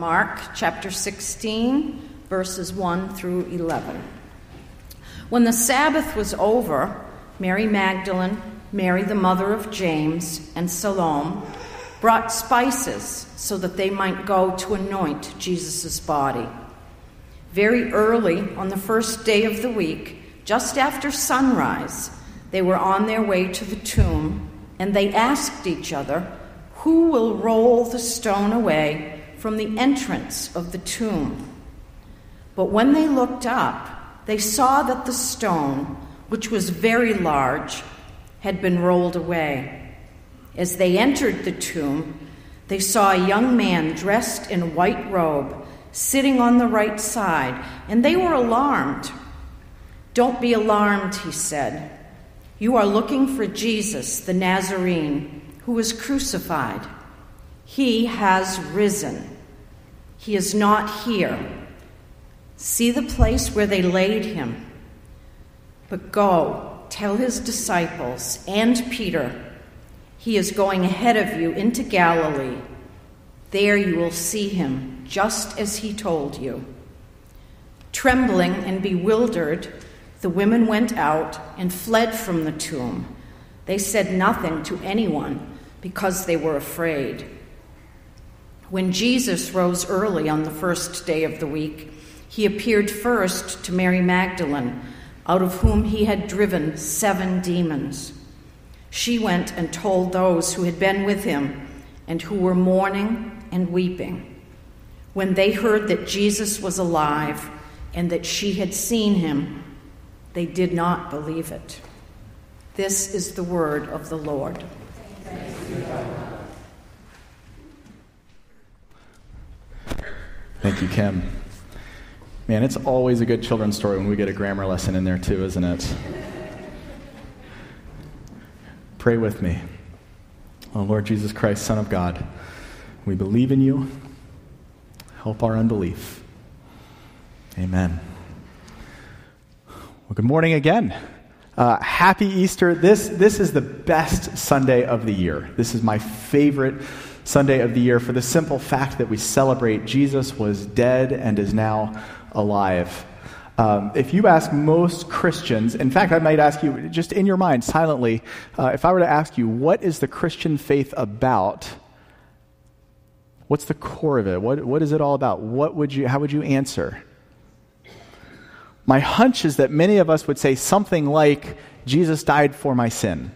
Mark chapter 16, verses 1 through 11. When the Sabbath was over, Mary Magdalene, Mary the mother of James, and Salome brought spices so that they might go to anoint Jesus' body. Very early on the first day of the week, just after sunrise, they were on their way to the tomb, and they asked each other, "Who will roll the stone away from the entrance of the tomb?" But when they looked up, they saw that the stone, which was very large, had been rolled away. As they entered the tomb, they saw a young man dressed in a white robe, sitting on the right side, and they were alarmed. "Don't be alarmed," he said. "You are looking for Jesus, the Nazarene, who was crucified. He has risen. He is not here. See the place where they laid him. But go, tell his disciples and Peter, he is going ahead of you into Galilee. There you will see him, just as he told you." Trembling and bewildered, the women went out and fled from the tomb. They said nothing to anyone because they were afraid. When Jesus rose early on the first day of the week, he appeared first to Mary Magdalene, out of whom he had driven 7 demons. She went and told those who had been with him and who were mourning and weeping. When they heard that Jesus was alive and that she had seen him, they did not believe it. This is the word of the Lord. Thanks be to God. Thank you, Kim. Man, it's always a good children's story when we get a grammar lesson in there too, isn't it? Pray with me. Oh, Lord Jesus Christ, Son of God, we believe in you. Help our unbelief. Amen. Well, good morning again. Happy Easter. This is the best Sunday of the year. This is my favorite Sunday of the year for the simple fact that we celebrate Jesus was dead and is now alive. If you ask most Christians, in fact, I might ask you just in your mind silently, if I were to ask you, what is the Christian faith about? What's the core of it? What is it all about? How would you answer? My hunch is that many of us would say something like, Jesus died for my sin.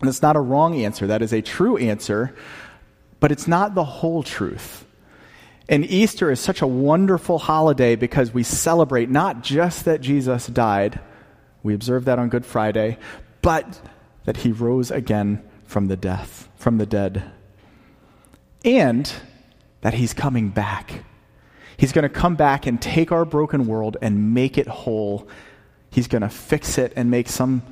And it's not a wrong answer. That is a true answer. But it's not the whole truth. And Easter is such a wonderful holiday because we celebrate not just that Jesus died, we observe that on Good Friday, but that he rose again from the dead. And that he's coming back. He's going to come back and take our broken world and make it whole. He's going to fix it and make some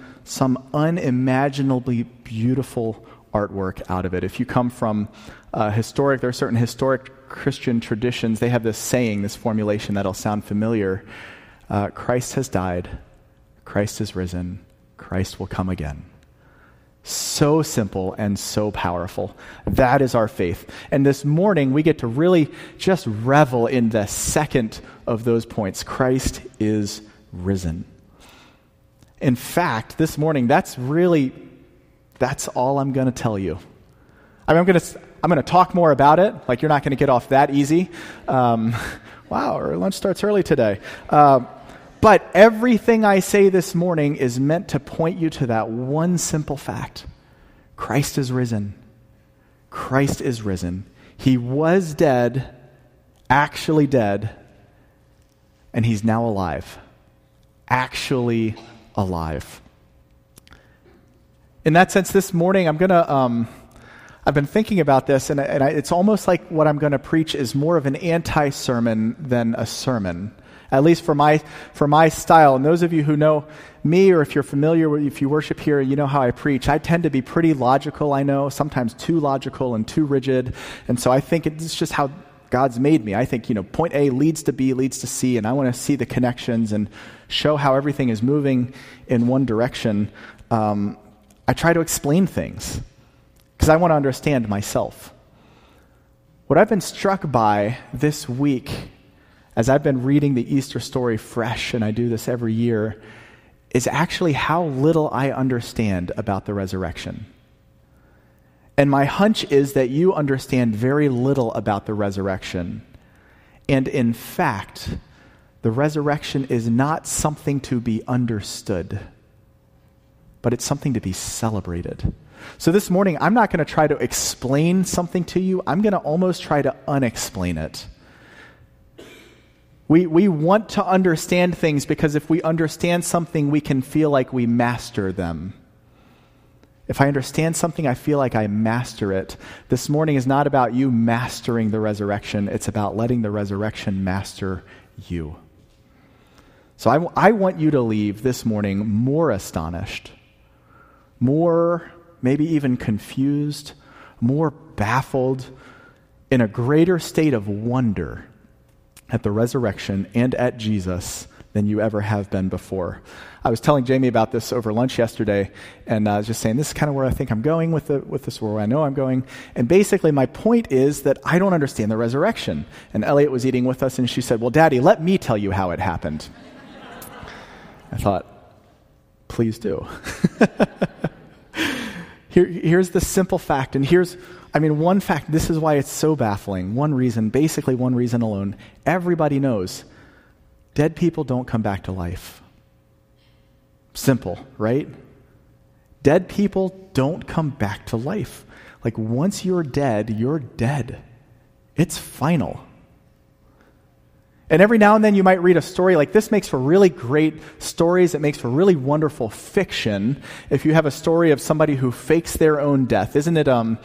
unimaginably beautiful artwork out of it. If you come from there are certain historic Christian traditions, they have this saying, this formulation that'll sound familiar. Christ has died. Christ is risen. Christ will come again. So simple and so powerful. That is our faith. And this morning we get to really just revel in the second of those points. Christ is risen. In fact, this morning, that's all I'm going to tell you. I mean, I'm going to talk more about it. Like, you're not going to get off that easy. Wow, our lunch starts early today. But everything I say this morning is meant to point you to that one simple fact. Christ is risen. Christ is risen. He was dead, actually dead, and he's now alive. Actually alive. In that sense, this morning, I'm going to, I've been thinking about this, and it's almost like what I'm going to preach is more of an anti-sermon than a sermon, at least for my style. And those of you who know me, or if you're familiar with, if you worship here, you know how I preach. I tend to be pretty logical, I know, sometimes too logical and too rigid. And so I think it's just how God's made me. I think, point A leads to B, leads to C, and I want to see the connections and show how everything is moving in one direction. I try to explain things because I want to understand myself. What I've been struck by this week as I've been reading the Easter story fresh, and I do this every year, is actually how little I understand about the resurrection. And my hunch is that you understand very little about the resurrection. And in fact, the resurrection is not something to be understood, but it's something to be celebrated. So this morning, I'm not going to try to explain something to you. I'm going to almost try to unexplain it. We want to understand things because if we understand something, we can feel like we master them. If I understand something, I feel like I master it. This morning is not about you mastering the resurrection. It's about letting the resurrection master you. So I want you to leave this morning more astonished, more maybe even confused, more baffled, in a greater state of wonder at the resurrection and at Jesus than you ever have been before. I was telling Jamie about this over lunch yesterday, and I was just saying, this is kind of where I think I'm going with this, where I know I'm going. And basically my point is that I don't understand the resurrection. And Elliot was eating with us, and she said, well, Daddy, let me tell you how it happened. I thought, please do. Here's the simple fact, and one fact, this is why it's so baffling. One reason alone. Everybody knows dead people don't come back to life. Simple, right? Dead people don't come back to life. Like, once you're dead, you're dead. It's final. And every now and then you might read a story like this. Makes for really great stories. It makes for really wonderful fiction. If you have a story of somebody who fakes their own death, isn't it Tom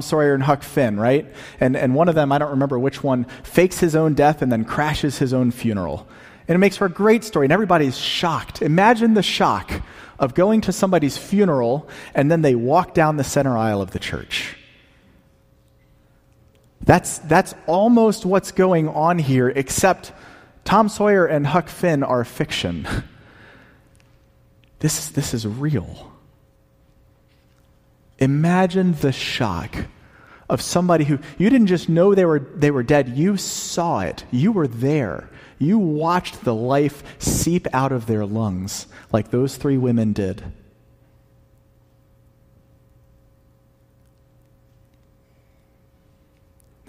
Sawyer and Huck Finn, right? And one of them, I don't remember which one, fakes his own death and then crashes his own funeral. And it makes for a great story, and everybody's shocked. Imagine the shock of going to somebody's funeral, and then they walk down the center aisle of the church. That's almost what's going on here, except Tom Sawyer and Huck Finn are fiction. This is real. Imagine the shock of somebody who, you didn't just know they were dead, you saw it. You were there. You watched the life seep out of their lungs like those three women did.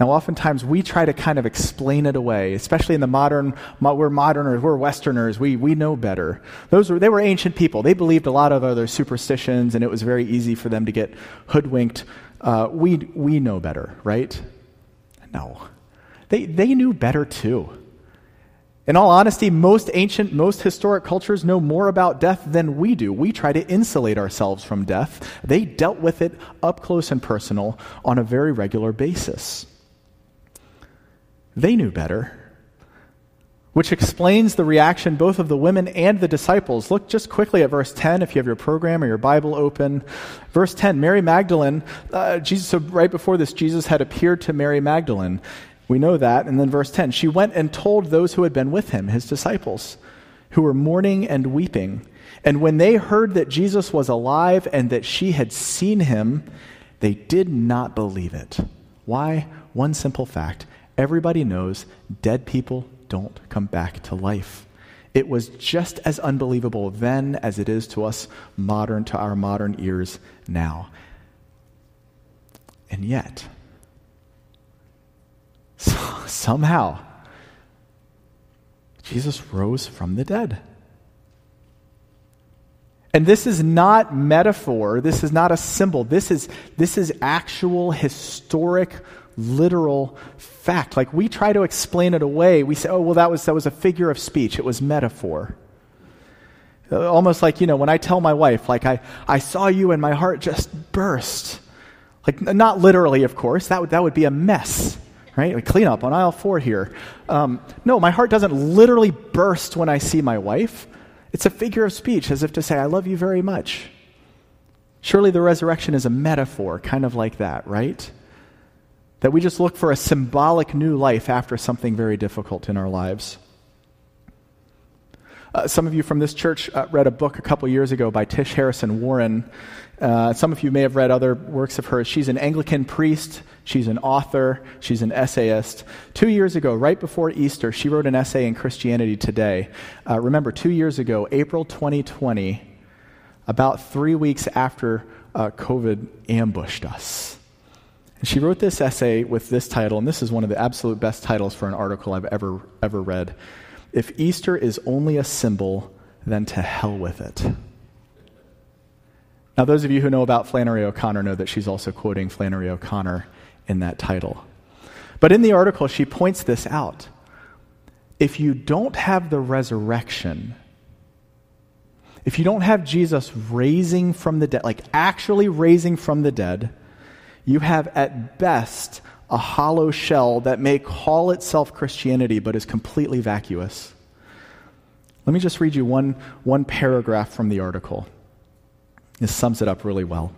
Now, oftentimes we try to kind of explain it away, especially in the modern, we're moderners, we're Westerners, we know better. They were ancient people. They believed a lot of other superstitions, and it was very easy for them to get hoodwinked. We know better, right? No. They knew better too. In all honesty, most historic cultures know more about death than we do. We try to insulate ourselves from death. They dealt with it up close and personal on a very regular basis. They knew better, which explains the reaction both of the women and the disciples. Look just quickly at verse 10 if you have your program or your Bible open. Verse 10, Mary Magdalene, so right before this, Jesus had appeared to Mary Magdalene. We know that. And then verse 10, she went and told those who had been with him, his disciples, who were mourning and weeping. And when they heard that Jesus was alive and that she had seen him, they did not believe it. Why? One simple fact. Everybody knows dead people don't come back to life. It was just as unbelievable then as it is to us modern, to our modern ears now. And yet, somehow, Jesus rose from the dead. And this is not metaphor. This is not a symbol. This is actual historic, literal fact. Like, we try to explain it away. We say, oh, well, that was a figure of speech. It was metaphor. Almost like, when I tell my wife, like, I saw you and my heart just burst. Like, not literally, of course. That would be a mess, right? Like, clean up on aisle 4 here. No, my heart doesn't literally burst when I see my wife. It's a figure of speech, as if to say, I love you very much. Surely the resurrection is a metaphor, kind of like that, right? That we just look for a symbolic new life after something very difficult in our lives. Some of you from this church read a book a couple years ago by Tish Harrison Warren. Some of you may have read other works of hers. She's an Anglican priest. She's an author. She's an essayist. 2 years ago, right before Easter, she wrote an essay in Christianity Today. Remember, 2 years ago, April 2020, about 3 weeks after COVID ambushed us. And she wrote this essay with this title, and this is one of the absolute best titles for an article I've ever read. If Easter is only a symbol, then to hell with it. Now, those of you who know about Flannery O'Connor know that she's also quoting Flannery O'Connor in that title. But in the article, she points this out. If you don't have the resurrection, if you don't have Jesus raising from the dead, like actually raising from the dead, you have at best a hollow shell that may call itself Christianity but is completely vacuous. Let me just read you one paragraph from the article. This sums it up really well.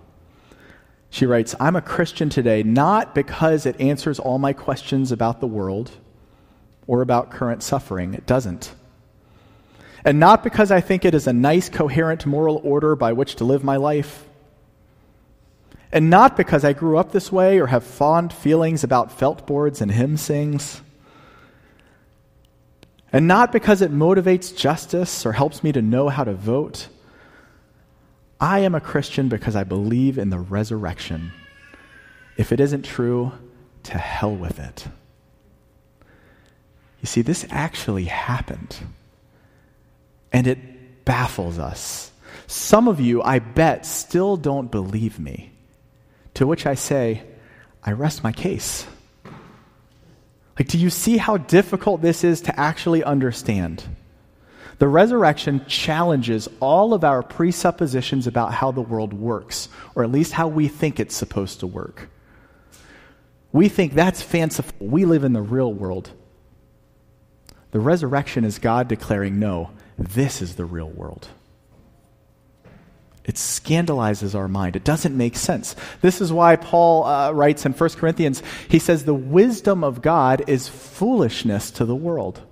She writes, I'm a Christian today not because it answers all my questions about the world or about current suffering. It doesn't. And not because I think it is a nice, coherent moral order by which to live my life. And not because I grew up this way or have fond feelings about felt boards and hymn sings. And not because it motivates justice or helps me to know how to vote. I am a Christian because I believe in the resurrection. If it isn't true, to hell with it. You see, this actually happened. And it baffles us. Some of you, I bet, still don't believe me. To which I say, I rest my case. Like, do you see how difficult this is to actually understand? The resurrection challenges all of our presuppositions about how the world works, or at least how we think it's supposed to work. We think that's fanciful. We live in the real world. The resurrection is God declaring, no, this is the real world. It scandalizes our mind. It doesn't make sense. This is why Paul writes in 1 Corinthians, he says, the wisdom of God is foolishness to the world.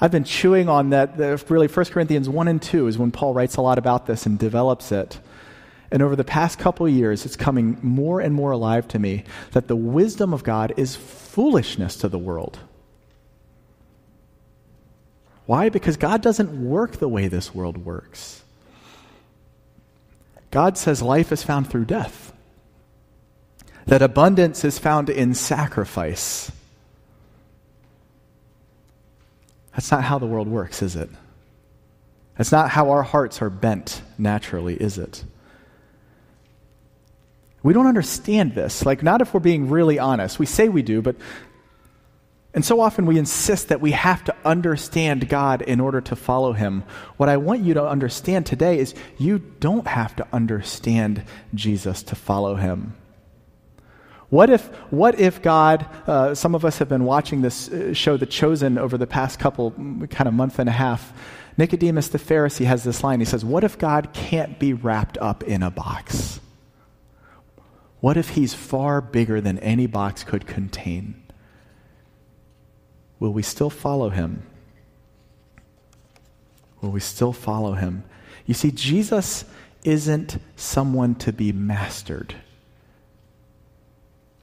I've been chewing on that. Really, 1 Corinthians 1 and 2 is when Paul writes a lot about this and develops it. And over the past couple of years, it's coming more and more alive to me that the wisdom of God is foolishness to the world. Why? Because God doesn't work the way this world works. God says life is found through death, that abundance is found in sacrifice. That's not how the world works, is it? That's not how our hearts are bent naturally, is it? We don't understand this, like not if we're being really honest. We say we do, but and so often we insist that we have to understand God in order to follow him. What I want you to understand today is you don't have to understand Jesus to follow him. What if God, some of us have been watching this show, The Chosen, over the past couple, kind of month and a half. Nicodemus the Pharisee has this line. He says, what if God can't be wrapped up in a box? What if he's far bigger than any box could contain? Will we still follow him? Will we still follow him? You see, Jesus isn't someone to be mastered.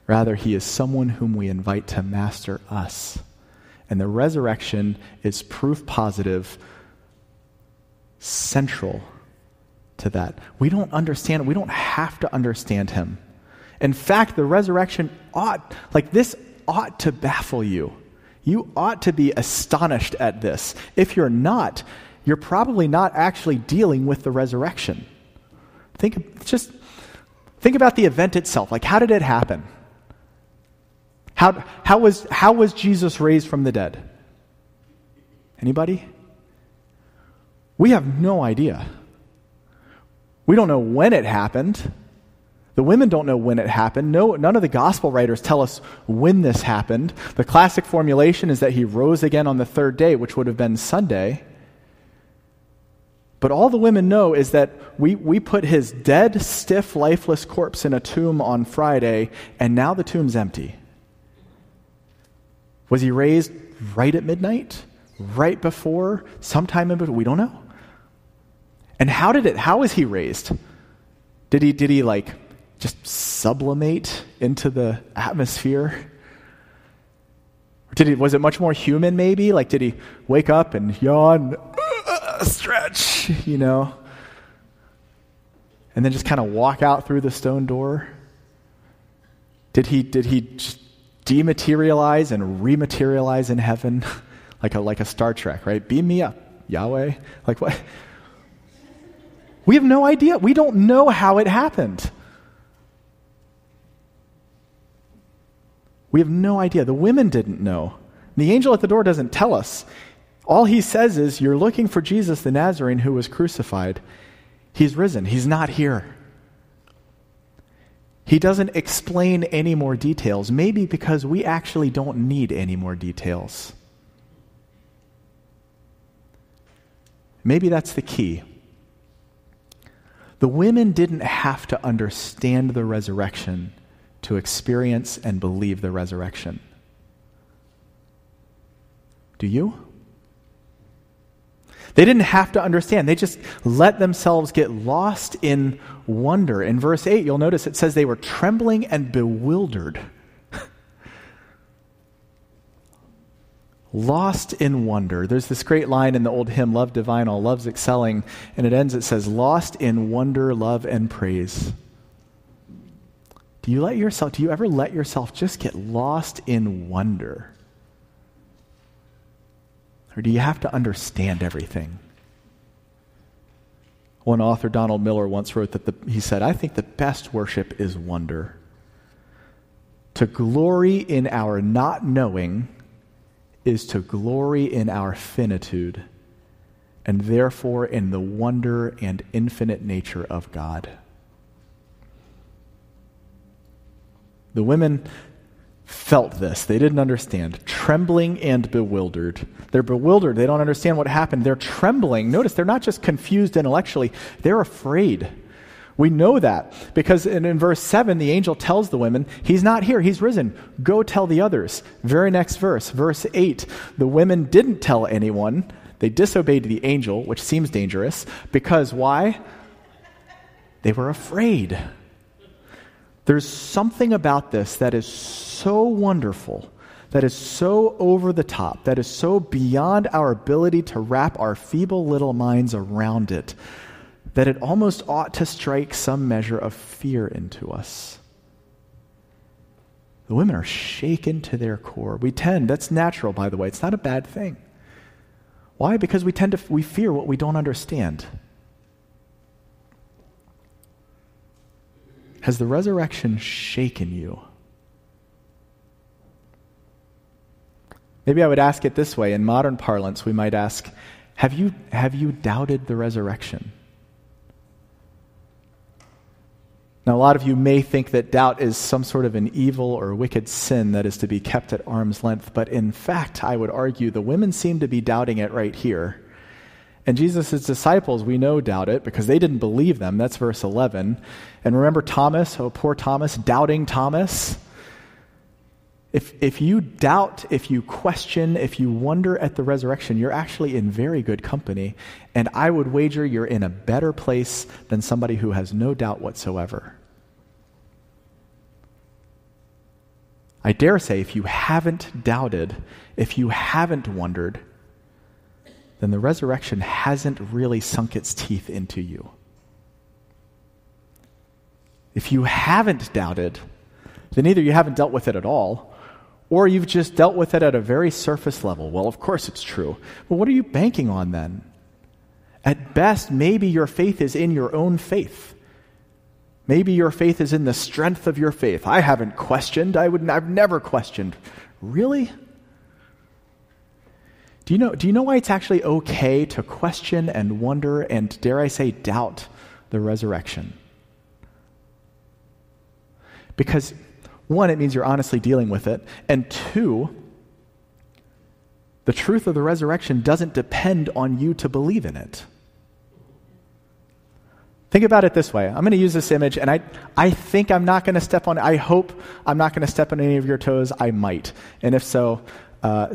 Rather, he is someone whom we invite to master us. And the resurrection is proof positive, central to that. We don't understand, we don't have to understand him. In fact, the resurrection ought to baffle you. You ought to be astonished at this. If you're not, you're probably not actually dealing with the resurrection. Think about the event itself. Like, how did it happen? How was Jesus raised from the dead? Anybody? We have no idea. We don't know when it happened. The women don't know when it happened. No, none of the gospel writers tell us when this happened. The classic formulation is that he rose again on the third day, which would have been Sunday. But all the women know is that we put his dead, stiff, lifeless corpse in a tomb on Friday, and now the tomb's empty. Was he raised right at midnight? right before, sometime in between, we don't know. And how was he raised? Did he like just sublimate into the atmosphere? Or was it much more human maybe? Like did he wake up and yawn, stretch, and then just kind of walk out through the stone door? Did he just dematerialize and rematerialize in heaven like a Star Trek, right? Beam me up, Yahweh. Like what? We have no idea. We don't know how it happened. We have no idea. The women didn't know. The angel at the door doesn't tell us. All he says is, you're looking for Jesus the Nazarene who was crucified. He's risen. He's not here. He doesn't explain any more details, maybe because we actually don't need any more details. Maybe that's the key. The women didn't have to understand the resurrection to experience and believe the resurrection. Do you? They didn't have to understand. They just let themselves get lost in wonder. In verse 8, you'll notice it says they were trembling and bewildered. Lost in wonder. There's this great line in the old hymn, Love Divine, All Love's Excelling, and it ends, it says, lost in wonder, love, and praise. Do you ever let yourself just get lost in wonder? Or do you have to understand everything? One author, Donald Miller, once wrote he said, I think the best worship is wonder. To glory in our not knowing is to glory in our finitude, and therefore in the wonder and infinite nature of God. The women felt this. They didn't understand. Trembling and bewildered. They're bewildered. They don't understand what happened. They're trembling. Notice they're not just confused intellectually. They're afraid. We know that because in verse 7, the angel tells the women, he's not here, he's risen. Go tell the others. Very next verse, verse 8, the women didn't tell anyone. They disobeyed the angel, which seems dangerous, because why? They were afraid. There's something about this that is so wonderful, that is so over the top, that is so beyond our ability to wrap our feeble little minds around it, that it almost ought to strike some measure of fear into us. The women are shaken to their core. That's natural, by the way. It's not a bad thing. Why? Because we fear what we don't understand. Has the resurrection shaken you? Maybe I would ask it this way. In modern parlance, we might ask, have you doubted the resurrection? Now, a lot of you may think that doubt is some sort of an evil or wicked sin that is to be kept at arm's length, but in fact, I would argue the women seem to be doubting it right here. And Jesus' disciples, we know, doubt it because they didn't believe them. That's verse 11. And remember Thomas, oh, poor Thomas, doubting Thomas. If you doubt, if you question, if you wonder at the resurrection, you're actually in very good company. And I would wager you're in a better place than somebody who has no doubt whatsoever. I dare say if you haven't doubted, if you haven't wondered, then the resurrection hasn't really sunk its teeth into you. If you haven't doubted, then either you haven't dealt with it at all, or you've just dealt with it at a very surface level. Well, of course it's true. But what are you banking on then? At best, maybe your faith is in your own faith. Maybe your faith is in the strength of your faith. I haven't questioned. I've never questioned. Really? Do you know why it's actually okay to question and wonder and, dare I say, doubt the resurrection? Because one, it means you're honestly dealing with it. And two, the truth of the resurrection doesn't depend on you to believe in it. Think about it this way. I'm going to use this image, and I think I'm not going to step on it. I hope I'm not going to step on any of your toes. I might. And if so,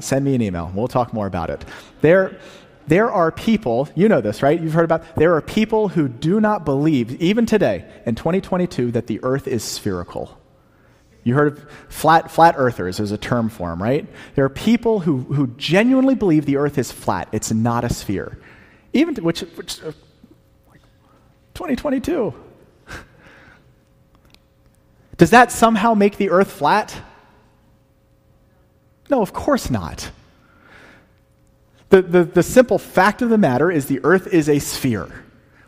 send me an email. We'll talk more about it. There are people, you know this, right? You've heard about, there are people who do not believe, even today, in 2022, that the earth is spherical. You heard of flat earthers is a term for them, right? There are people who genuinely believe the earth is flat. It's not a sphere. Even, which like 2022. Does that somehow make the earth flat? No, of course not. The simple fact of the matter is the earth is a sphere.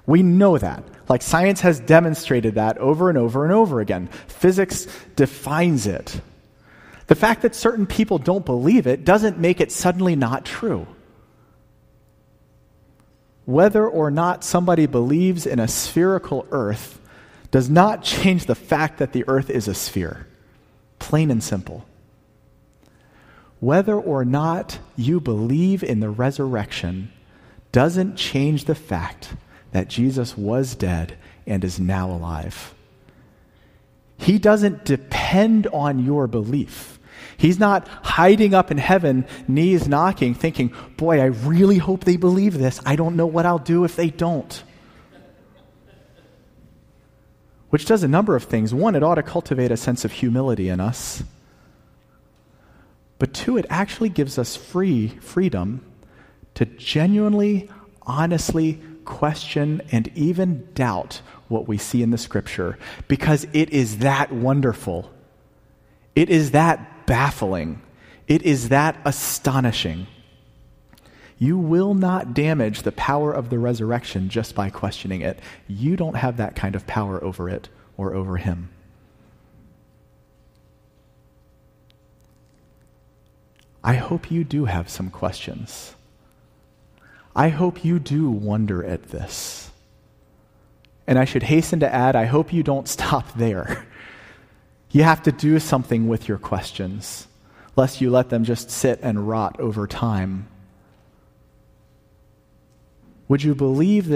We know that. Like, science has demonstrated that over and over and over again. Physics defines it. The fact that certain people don't believe it doesn't make it suddenly not true. Whether or not somebody believes in a spherical earth does not change the fact that the earth is a sphere. Plain and simple. Whether or not you believe in the resurrection doesn't change the fact that Jesus was dead and is now alive. He doesn't depend on your belief. He's not hiding up in heaven, knees knocking, thinking, boy, I really hope they believe this. I don't know what I'll do if they don't. Which does a number of things. One, it ought to cultivate a sense of humility in us. But two, it actually gives us freedom to genuinely, honestly question and even doubt what we see in the Scripture, because it is that wonderful. It is that baffling. It is that astonishing. You will not damage the power of the resurrection just by questioning it. You don't have that kind of power over it or over him. I hope you do have some questions. I hope you do wonder at this. And I should hasten to add, I hope you don't stop there. You have to do something with your questions, lest you let them just sit and rot over time. Would you believe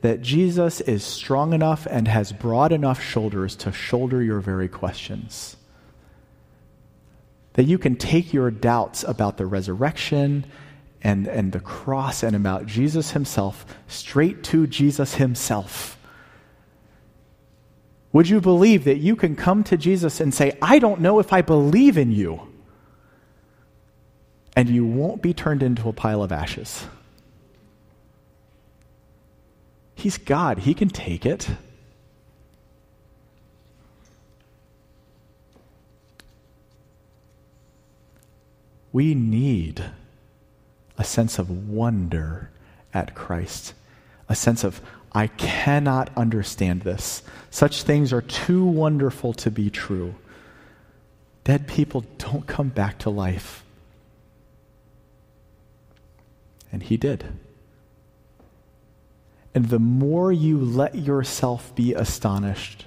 that Jesus is strong enough and has broad enough shoulders to shoulder your very questions? That you can take your doubts about the resurrection and the cross and about Jesus himself straight to Jesus himself. Would you believe that you can come to Jesus and say, I don't know if I believe in you? And you won't be turned into a pile of ashes. He's God. He can take it. We need a sense of wonder at Christ, a sense of, I cannot understand this. Such things are too wonderful to be true. Dead people don't come back to life. And he did. And the more you let yourself be astonished,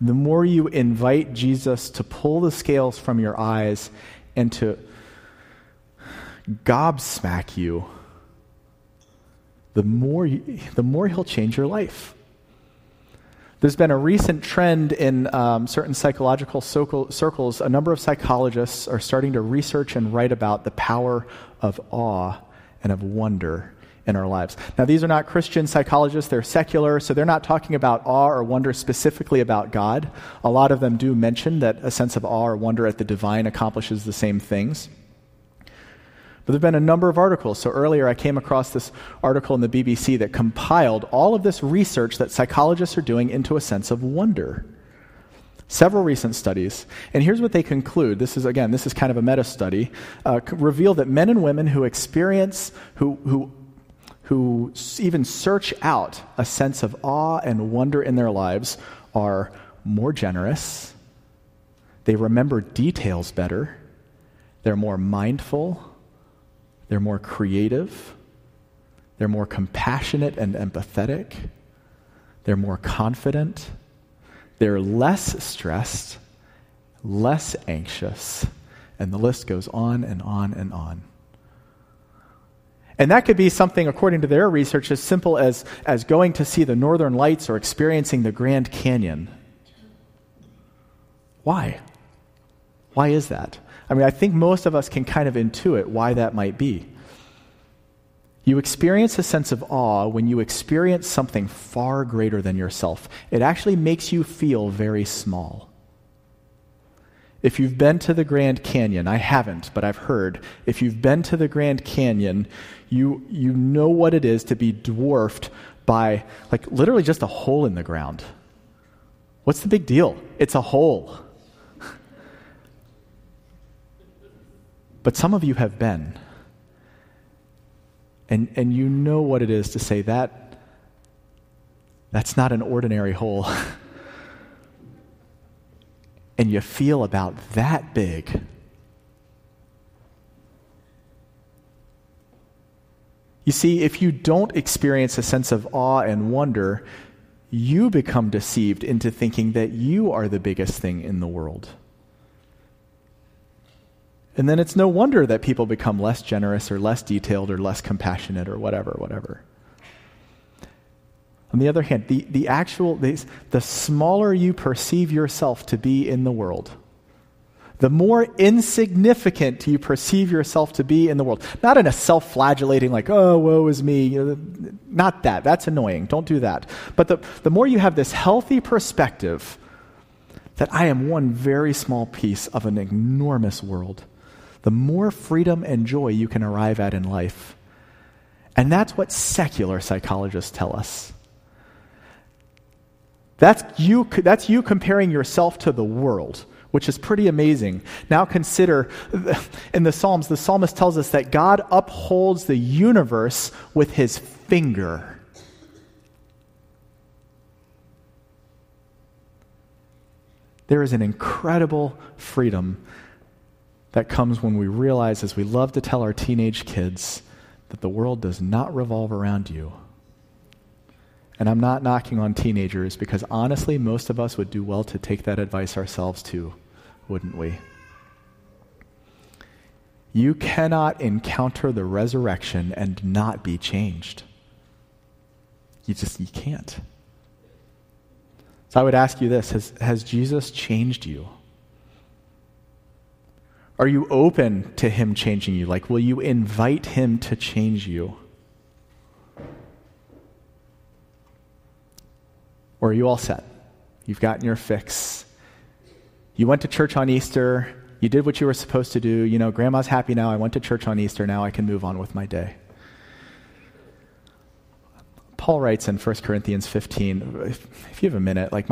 the more you invite Jesus to pull the scales from your eyes and to gobsmack you, the more he'll change your life. There's been a recent trend in certain psychological circles. A number of psychologists are starting to research and write about the power of awe and of wonder in our lives. Now, these are not Christian psychologists. They're secular, so they're not talking about awe or wonder specifically about God. A lot of them do mention that a sense of awe or wonder at the divine accomplishes the same things. But there have been a number of articles. So earlier I came across this article in the BBC that compiled all of this research that psychologists are doing into a sense of wonder. Several recent studies. And here's what they conclude. This is kind of a meta-study. Reveal that men and women who even search out a sense of awe and wonder in their lives are more generous. They remember details better. They're more mindful. They're more creative. They're more compassionate and empathetic. They're more confident. They're less stressed, less anxious. And the list goes on and on and on. And that could be something, according to their research, as simple as going to see the Northern Lights or experiencing the Grand Canyon. Why? Why is that? I mean, I think most of us can kind of intuit why that might be. You experience a sense of awe when you experience something far greater than yourself. It actually makes you feel very small. If you've been to the Grand Canyon, I haven't, but I've heard, if you've been to the Grand Canyon, you know what it is to be dwarfed by, like, literally just a hole in the ground. What's the big deal? It's a hole. But some of you have been. And you know what it is to say that's not an ordinary hole. And you feel about that big. You see, if you don't experience a sense of awe and wonder, you become deceived into thinking that you are the biggest thing in the world. And then it's no wonder that people become less generous or less detailed or less compassionate or whatever. On the other hand, the smaller you perceive yourself to be in the world, the more insignificant you perceive yourself to be in the world. Not in a self-flagellating, like, oh, woe is me. Not that. That's annoying. Don't do that. But the more you have this healthy perspective that I am one very small piece of an enormous world, the more freedom and joy you can arrive at in life. And that's what secular psychologists tell us. That's you comparing yourself to the world, which is pretty amazing. Now consider, in the Psalms, the psalmist tells us that God upholds the universe with his finger. There is an incredible freedom that comes when we realize, as we love to tell our teenage kids, that the world does not revolve around you. And I'm not knocking on teenagers, because honestly, most of us would do well to take that advice ourselves too, wouldn't we? You cannot encounter the resurrection and not be changed. You can't. So I would ask you this, has Jesus changed you? Are you open to him changing you? Like, will you invite him to change you? Or are you all set? You've gotten your fix. You went to church on Easter. You did what you were supposed to do. You know, grandma's happy now. I went to church on Easter. Now I can move on with my day. Paul writes in 1 Corinthians 15, if you have a minute, like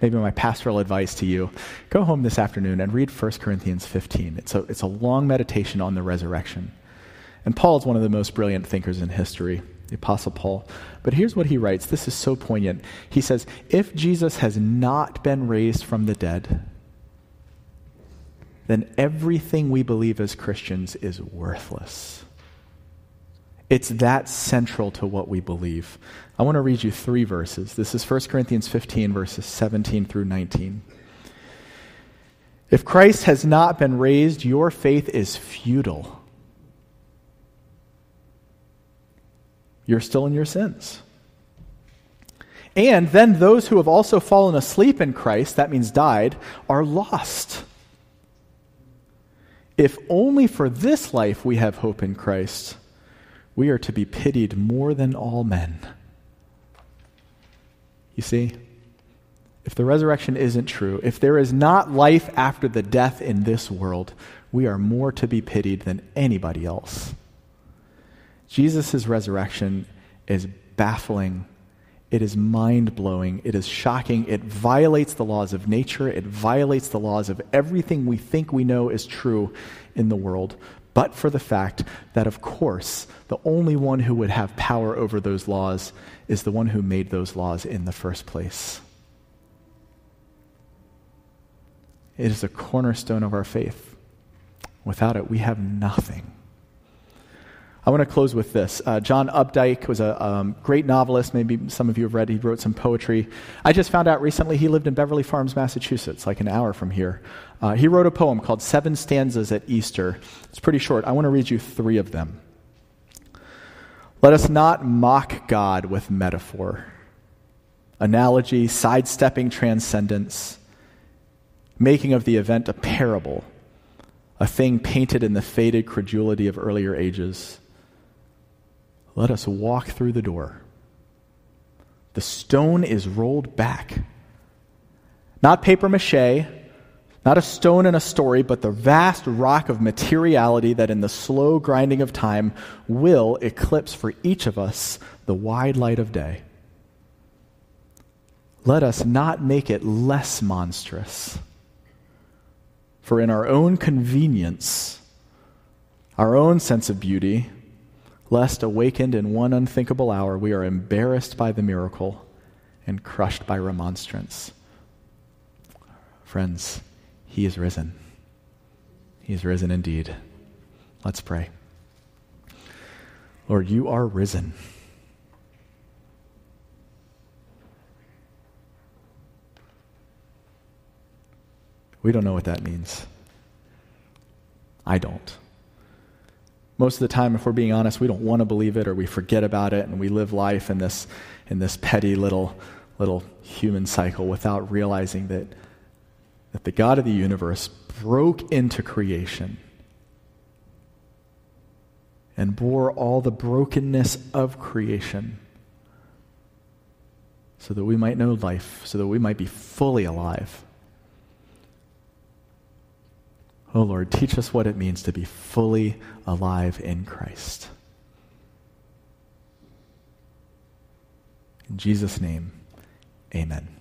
maybe my pastoral advice to you, go home this afternoon and read 1 Corinthians 15. It's a long meditation on the resurrection. And Paul is one of the most brilliant thinkers in history, the Apostle Paul. But here's what he writes. This is so poignant. He says, if Jesus has not been raised from the dead, then everything we believe as Christians is worthless. It's that central to what we believe. I want to read you three verses. This is 1 Corinthians 15, verses 17 through 19. If Christ has not been raised, your faith is futile. You're still in your sins. And then those who have also fallen asleep in Christ, that means died, are lost. If only for this life we have hope in Christ, we are to be pitied more than all men. You see, if the resurrection isn't true, if there is not life after the death in this world, we are more to be pitied than anybody else. Jesus' resurrection is baffling. It is mind-blowing. It is shocking. It violates the laws of nature. It violates the laws of everything we think we know is true in the world, but for the fact that, of course, the only one who would have power over those laws is the one who made those laws in the first place. It is a cornerstone of our faith. Without it, we have nothing. I want to close with this. John Updike was a great novelist. Maybe some of you have read. He wrote some poetry. I just found out recently he lived in Beverly Farms, Massachusetts, like an hour from here. He wrote a poem called 7 Stanzas at Easter. It's pretty short. I want to read you three of them. Let us not mock God with metaphor, analogy, sidestepping transcendence, making of the event a parable, a thing painted in the faded credulity of earlier ages. Let us walk through the door. The stone is rolled back. Not paper mache, not a stone in a story, but the vast rock of materiality that in the slow grinding of time will eclipse for each of us the wide light of day. Let us not make it less monstrous. For in our own convenience, our own sense of beauty, lest awakened in one unthinkable hour, we are embarrassed by the miracle and crushed by remonstrance. Friends, he is risen. He is risen indeed. Let's pray. Lord, you are risen. We don't know what that means. I don't. Most of the time, if we're being honest, we don't want to believe it, or we forget about it, and we live life in this petty little human cycle without realizing that the God of the universe broke into creation and bore all the brokenness of creation so that we might know life, so that we might be fully alive. Oh Lord, teach us what it means to be fully alive in Christ. In Jesus' name, amen.